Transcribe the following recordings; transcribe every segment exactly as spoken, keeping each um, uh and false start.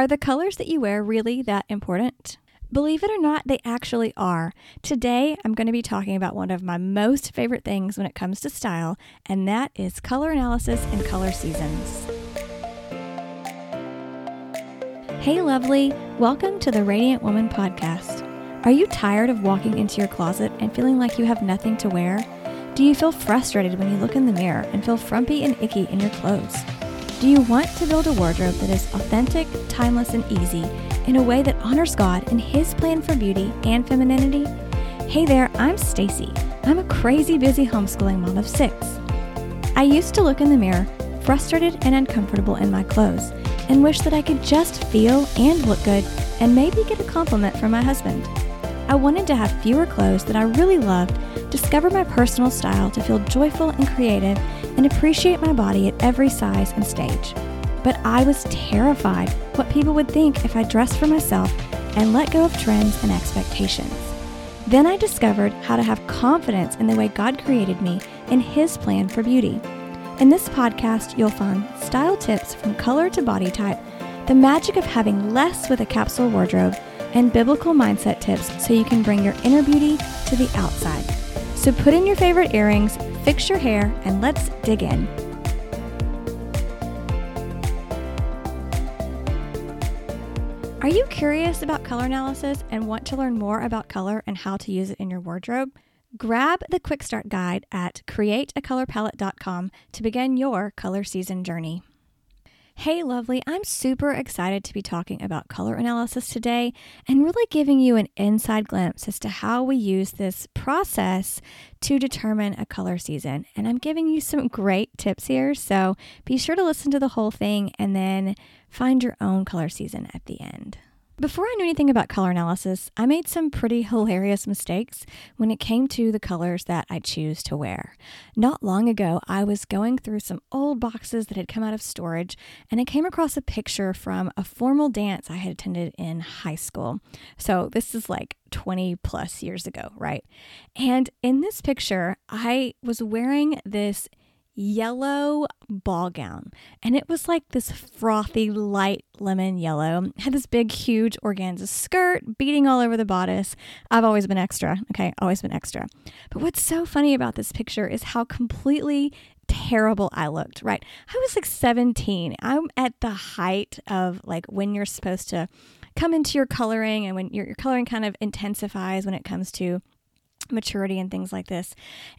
Are the colors that you wear really that important? Believe it or not, they actually are. Today, I'm going to be talking about one of my most favorite things when it comes to style, and that is color analysis and color seasons. Hey, lovely. Welcome to the Radiant Woman Podcast. Are you tired of walking into your closet and feeling like you have nothing to wear? Do you feel frustrated when you look in the mirror and feel frumpy and icky in your clothes? Do you want to build a wardrobe that is authentic, timeless, and easy in a way that honors God and His plan for beauty and femininity? Hey there, I'm Stacy. I'm a crazy busy homeschooling mom of six. I used to look in the mirror, frustrated and uncomfortable in my clothes, and wish that I could just feel and look good and maybe get a compliment from my husband. I wanted to have fewer clothes that I really loved, discover my personal style to feel joyful and creative, and appreciate my body at every size and stage. But I was terrified what people would think if I dressed for myself and let go of trends and expectations. Then I discovered how to have confidence in the way God created me and His plan for beauty. In this podcast, you'll find style tips from color to body type, the magic of having less with a capsule wardrobe, and biblical mindset tips so you can bring your inner beauty to the outside. So put in your favorite earrings, fix your hair, and let's dig in. Are you curious about color analysis and want to learn more about color and how to use it in your wardrobe? Grab the Quick Start Guide at create a color palette dot com to begin your color season journey. Hey lovely, I'm super excited to be talking about color analysis today and really giving you an inside glimpse as to how we use this process to determine a color season. And I'm giving you some great tips here, so be sure to listen to the whole thing and then find your own color season at the end. Before I knew anything about color analysis, I made some pretty hilarious mistakes when it came to the colors that I choose to wear. Not long ago, I was going through some old boxes that had come out of storage, and I came across a picture from a formal dance I had attended in high school. So this is like twenty plus years ago, right? And in this picture, I was wearing this yellow ball gown, and it was like this frothy light lemon yellow. It had this big huge organza skirt beading all over the bodice. I've always been extra okay always been extra but what's so funny about this picture is how completely terrible I looked, right? I was like seventeen. I'm at the height of like when you're supposed to come into your coloring, and when your, your coloring kind of intensifies when it comes to maturity and things like this.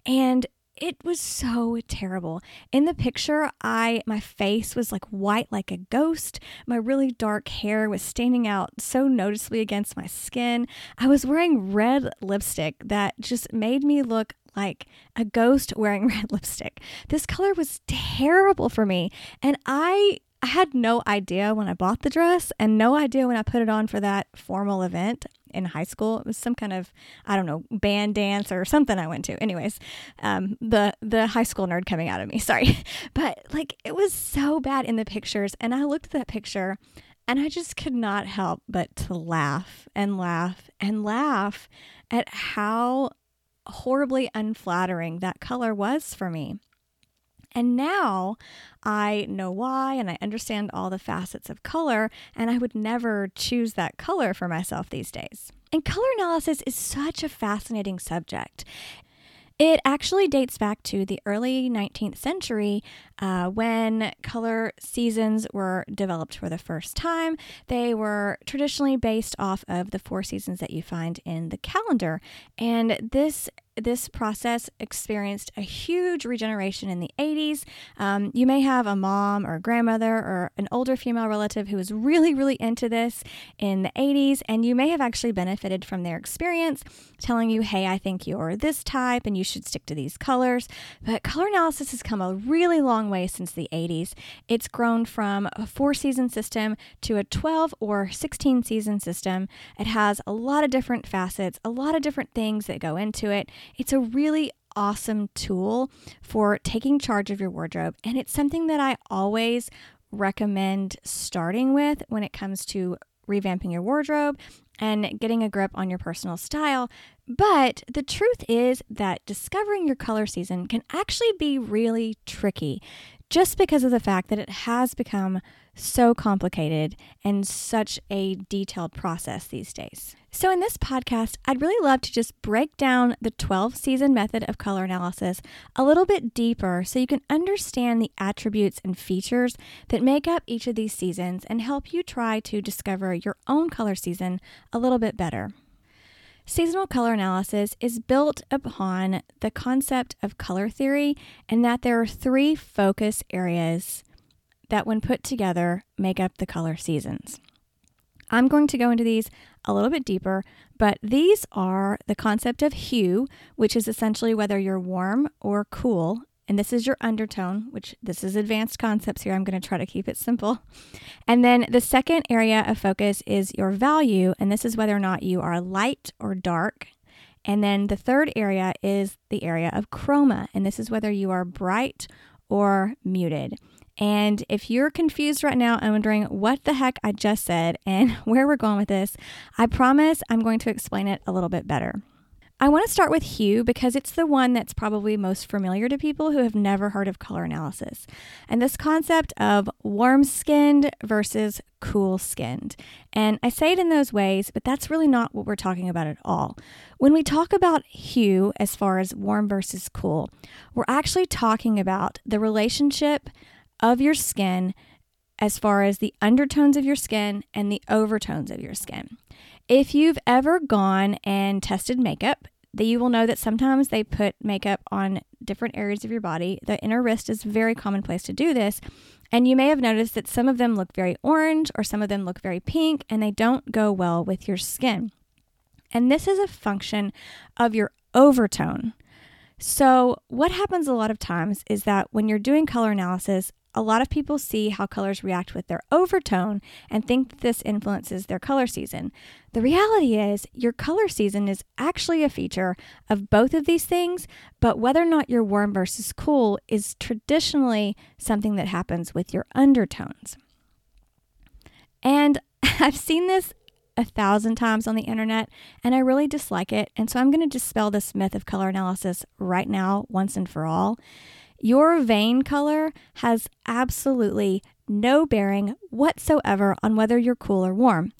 And it was so terrible. In the picture, I my face was like white like a ghost. My really dark hair was standing out so noticeably against my skin. I was wearing red lipstick that just made me look like a ghost wearing red lipstick. This color was terrible for me, and I I had no idea when I bought the dress and no idea when I put it on for that formal event in high school. It was some kind of, I don't know, band dance or something I went to. Anyways, um, the, the high school nerd coming out of me, sorry. But like, it was so bad in the pictures. And I looked at that picture and I just could not help but to laugh and laugh and laugh at how horribly unflattering that color was for me. And now I know why, and I understand all the facets of color, and I would never choose that color for myself these days. And color analysis is such a fascinating subject. It actually dates back to the early nineteenth century uh, when color seasons were developed for the first time. They were traditionally based off of the four seasons that you find in the calendar. And this This process experienced a huge regeneration in the eighties. Um, you may have a mom or a grandmother or an older female relative who was really, really into this in the eighties, and you may have actually benefited from their experience telling you, hey, I think you're this type and you should stick to these colors. But color analysis has come a really long way since the eighties. It's grown from a four-season system to a twelve or sixteen-season system. It has a lot of different facets, a lot of different things that go into it. It's a really awesome tool for taking charge of your wardrobe, and it's something that I always recommend starting with when it comes to revamping your wardrobe and getting a grip on your personal style. But the truth is that discovering your color season can actually be really tricky just because of the fact that it has become so complicated and such a detailed process these days. So in this podcast, I'd really love to just break down the twelve season method of color analysis a little bit deeper so you can understand the attributes and features that make up each of these seasons and help you try to discover your own color season a little bit better. Seasonal color analysis is built upon the concept of color theory and that there are three focus areas that when put together make up the color seasons. I'm going to go into these a little bit deeper, but these are the concept of hue, which is essentially whether you're warm or cool, and this is your undertone, which this is advanced concepts here. I'm going to try to keep it simple. And then the second area of focus is your value, and this is whether or not you are light or dark. And then the third area is the area of chroma, and this is whether you are bright or muted. And if you're confused right now and wondering what the heck I just said and where we're going with this, I promise I'm going to explain it a little bit better. I want to start with hue because it's the one that's probably most familiar to people who have never heard of color analysis. And this concept of warm-skinned versus cool-skinned. And I say it in those ways, but that's really not what we're talking about at all. When we talk about hue as far as warm versus cool, we're actually talking about the relationship of your skin as far as the undertones of your skin and the overtones of your skin. If you've ever gone and tested makeup, that you will know that sometimes they put makeup on different areas of your body. The inner wrist is a very common place to do this. And you may have noticed that some of them look very orange or some of them look very pink and they don't go well with your skin. And this is a function of your overtone. So what happens a lot of times is that when you're doing color analysis, a lot of people see how colors react with their overtone and think that this influences their color season. The reality is your color season is actually a feature of both of these things, but whether or not you're warm versus cool is traditionally something that happens with your undertones. And I've seen this a thousand times on the internet, and I really dislike it. And so I'm going to dispel this myth of color analysis right now, once and for all. Your vein color has absolutely no bearing whatsoever on whether you're cool or warm.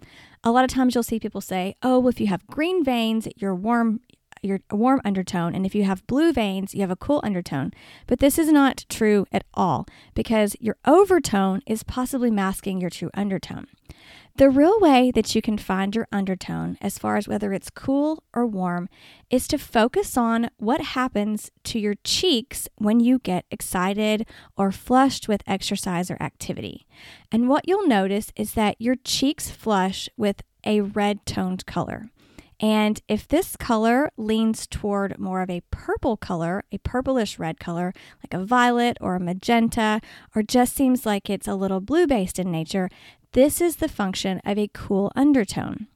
A lot of times you'll see people say, oh, well, if you have green veins, you're warm, you're a warm undertone. And if you have blue veins, you have a cool undertone. But this is not true at all because your overtone is possibly masking your true undertone. The real way that you can find your undertone, as far as whether it's cool or warm, is to focus on what happens to your cheeks when you get excited or flushed with exercise or activity. And what you'll notice is that your cheeks flush with a red-toned color. And if this color leans toward more of a purple color, a purplish red color, like a violet or a magenta, or just seems like it's a little blue-based in nature, this is the function of a cool undertone.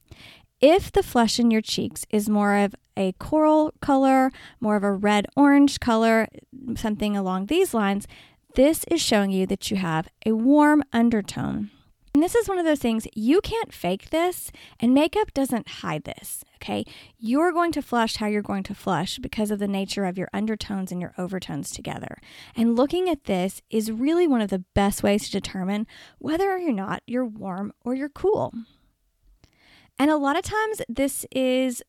If the flush in your cheeks is more of a coral color, more of a red-orange color, something along these lines, this is showing you that you have a warm undertone. And this is one of those things, you can't fake this, and makeup doesn't hide this, okay? You're going to flush how you're going to flush because of the nature of your undertones and your overtones together. And looking at this is really one of the best ways to determine whether or not you're warm or you're cool. And a lot of times this is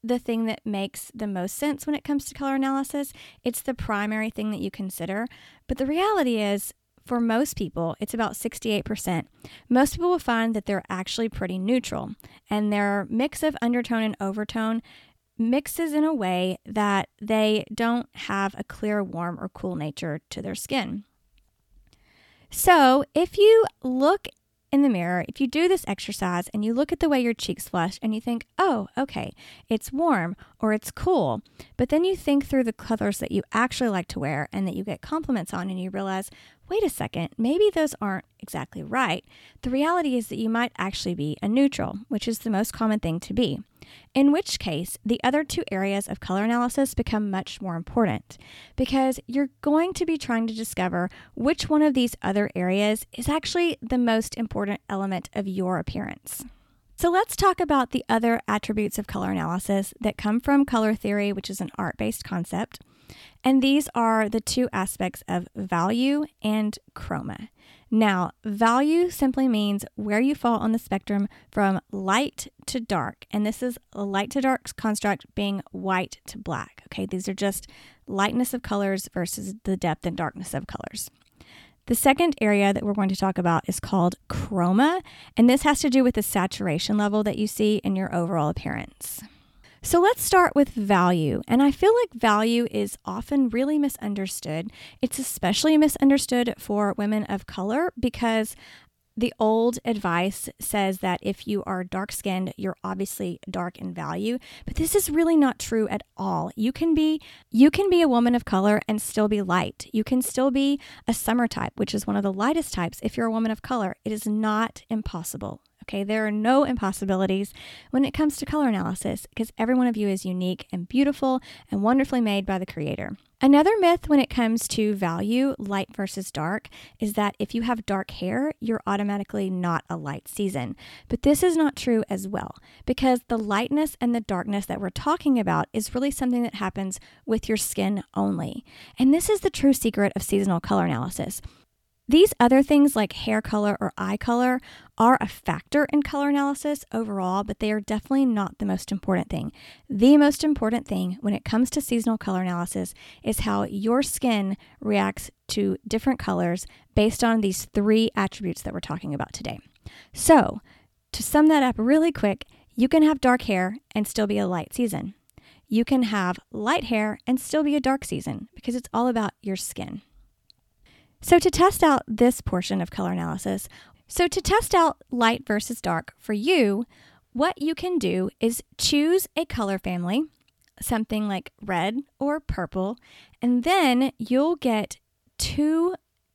the thing that makes the most sense when it comes to color analysis. It's the primary thing that you consider, but the reality is, for most people, it's about sixty-eight percent. Most people will find that they're actually pretty neutral, and their mix of undertone and overtone mixes in a way that they don't have a clear warm or cool nature to their skin. So if you look in the mirror, if you do this exercise and you look at the way your cheeks flush and you think, oh, okay, it's warm or it's cool, but then you think through the colors that you actually like to wear and that you get compliments on and you realize, wait a second, maybe those aren't exactly right. The reality is that you might actually be a neutral, which is the most common thing to be. In which case, the other two areas of color analysis become much more important because you're going to be trying to discover which one of these other areas is actually the most important element of your appearance. So let's talk about the other attributes of color analysis that come from color theory, which is an art-based concept. And these are the two aspects of value and chroma. Now, value simply means where you fall on the spectrum from light to dark. And this is light to dark's construct being white to black. Okay, these are just lightness of colors versus the depth and darkness of colors. The second area that we're going to talk about is called chroma, and this has to do with the saturation level that you see in your overall appearance. So let's start with value, and I feel like value is often really misunderstood. It's especially misunderstood for women of color because the old advice says that if you are dark-skinned, you're obviously dark in value, but this is really not true at all. You can be you can be a woman of color and still be light. You can still be a summer type, which is one of the lightest types. If you're a woman of color, it is not impossible. Okay, there are no impossibilities when it comes to color analysis because every one of you is unique and beautiful and wonderfully made by the Creator. Another myth when it comes to value, light versus dark, is that if you have dark hair, you're automatically not a light season. But this is not true as well, because the lightness and the darkness that we're talking about is really something that happens with your skin only. And this is the true secret of seasonal color analysis. These other things like hair color or eye color are a factor in color analysis overall, but they are definitely not the most important thing. The most important thing when it comes to seasonal color analysis is how your skin reacts to different colors based on these three attributes that we're talking about today. So, to sum that up really quick, you can have dark hair and still be a light season. You can have light hair and still be a dark season because it's all about your skin. So to test out this portion of color analysis, so to test out light versus dark for you, what you can do is choose a color family, something like red or purple, and then you'll get two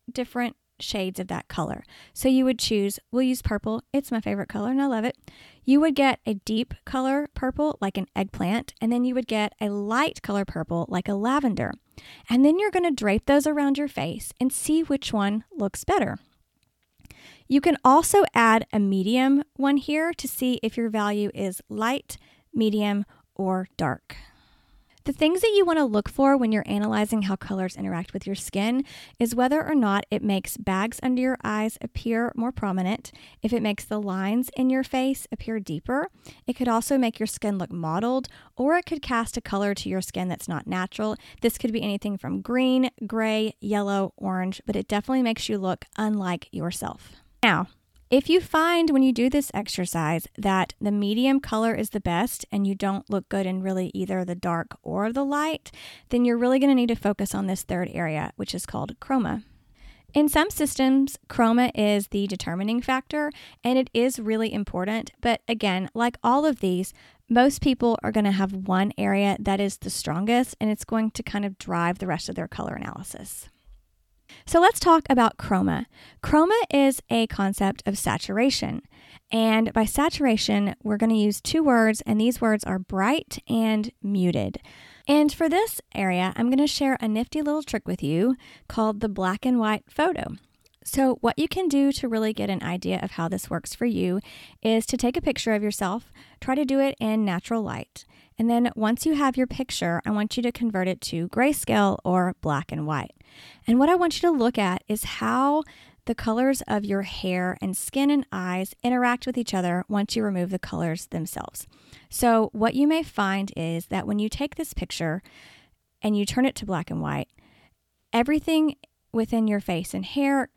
different shades of that color. So you would choose, we'll use purple, it's my favorite color and I love it. You would get a deep color purple like an eggplant, and then you would get a light color purple like a lavender. And then you're going to drape those around your face and see which one looks better. You can also add a medium one here to see if your value is light, medium, or dark. The things that you want to look for when you're analyzing how colors interact with your skin is whether or not it makes bags under your eyes appear more prominent, if it makes the lines in your face appear deeper, it could also make your skin look mottled, or it could cast a color to your skin that's not natural. This could be anything from green, gray, yellow, orange, but it definitely makes you look unlike yourself. Now, if you find when you do this exercise that the medium color is the best and you don't look good in really either the dark or the light, then you're really going to need to focus on this third area, which is called chroma. In some systems, chroma is the determining factor, and it is really important. But again, like all of these, most people are going to have one area that is the strongest, and it's going to kind of drive the rest of their color analysis. So let's talk about chroma. Chroma is a concept of saturation. And by saturation, we're going to use two words, and these words are bright and muted. And for this area, I'm going to share a nifty little trick with you called the black and white photo. So what you can do to really get an idea of how this works for you is to take a picture of yourself, try to do it in natural light. And then once you have your picture, I want you to convert it to grayscale or black and white. And what I want you to look at is how the colors of your hair and skin and eyes interact with each other once you remove the colors themselves. So what you may find is that when you take this picture and you turn it to black and white, everything within your face and hair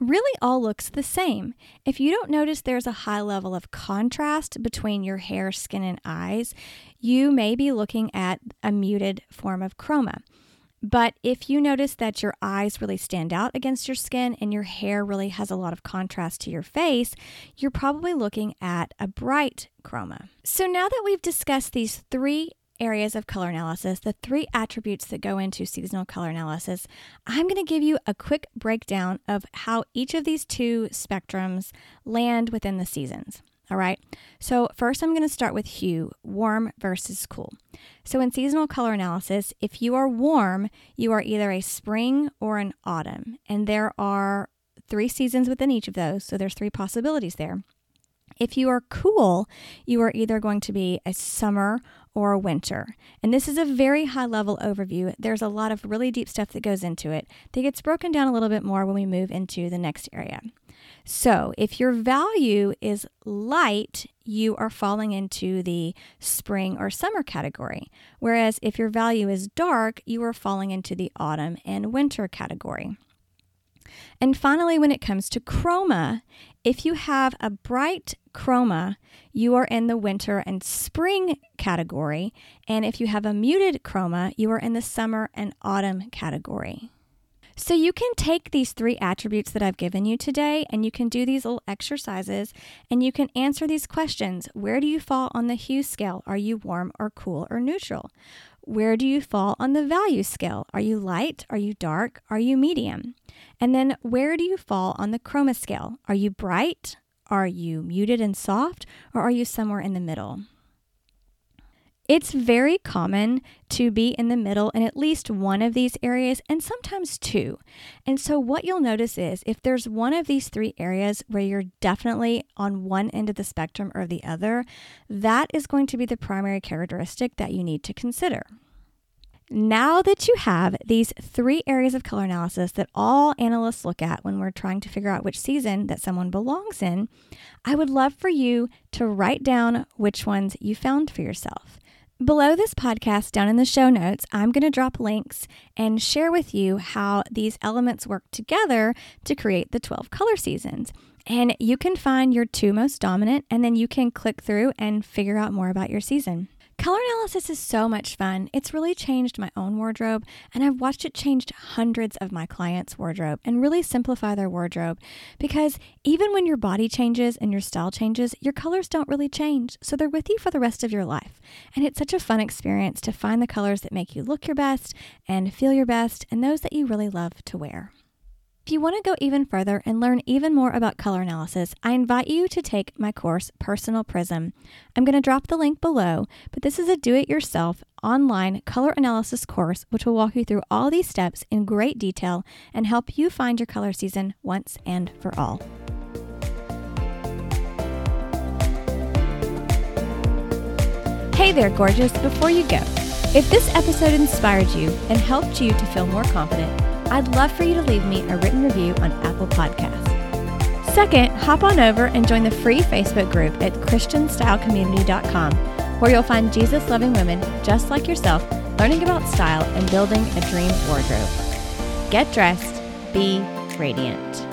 really all looks the same. If you don't notice there's a high level of contrast between your hair, skin, and eyes, you may be looking at a muted form of chroma. But if you notice that your eyes really stand out against your skin and your hair really has a lot of contrast to your face, you're probably looking at a bright chroma. So now that we've discussed these three areas of color analysis, the three attributes that go into seasonal color analysis, I'm going to give you a quick breakdown of how each of these two spectrums land within the seasons. All right. So first I'm going to start with hue, warm versus cool. So in seasonal color analysis, if you are warm, you are either a spring or an autumn, and there are three seasons within each of those. So there's three possibilities there. If you are cool, you are either going to be a summer or a winter. And this is a very high level overview. There's a lot of really deep stuff that goes into it that gets broken down a little bit more when we move into the next area. So if your value is light, you are falling into the spring or summer category. Whereas if your value is dark, you are falling into the autumn and winter category. And finally, when it comes to chroma, if you have a bright chroma, you are in the winter and spring category. And if you have a muted chroma, you are in the summer and autumn category. So you can take these three attributes that I've given you today, and you can do these little exercises, and you can answer these questions. Where do you fall on the hue scale? Are you warm or cool or neutral? Where do you fall on the value scale? Are you light? Are you dark? Are you medium? And then where do you fall on the chroma scale? Are you bright? Are you muted and soft? Or are you somewhere in the middle? It's very common to be in the middle in at least one of these areas, and sometimes two. And so what you'll notice is if there's one of these three areas where you're definitely on one end of the spectrum or the other, that is going to be the primary characteristic that you need to consider. Now that you have these three areas of color analysis that all analysts look at when we're trying to figure out which season that someone belongs in, I would love for you to write down which ones you found for yourself. Below this podcast, down in the show notes, I'm going to drop links and share with you how these elements work together to create the twelve color seasons. And you can find your two most dominant, and then you can click through and figure out more about your season. Color analysis is so much fun. It's really changed my own wardrobe, and I've watched it change hundreds of my clients' wardrobe and really simplify their wardrobe, because even when your body changes and your style changes, your colors don't really change. So they're with you for the rest of your life. And it's such a fun experience to find the colors that make you look your best and feel your best, and those that you really love to wear. If you want to go even further and learn even more about color analysis, I invite you to take my course, Personal Prism. I'm going to drop the link below, but this is a do-it-yourself online color analysis course, which will walk you through all these steps in great detail and help you find your color season once and for all. Hey there, gorgeous. Before you go, if this episode inspired you and helped you to feel more confident, I'd love for you to leave me a written review on Apple Podcasts. Second, hop on over and join the free Facebook group at Christian Style Community dot com, where you'll find Jesus-loving women just like yourself learning about style and building a dream wardrobe. Get dressed, be radiant.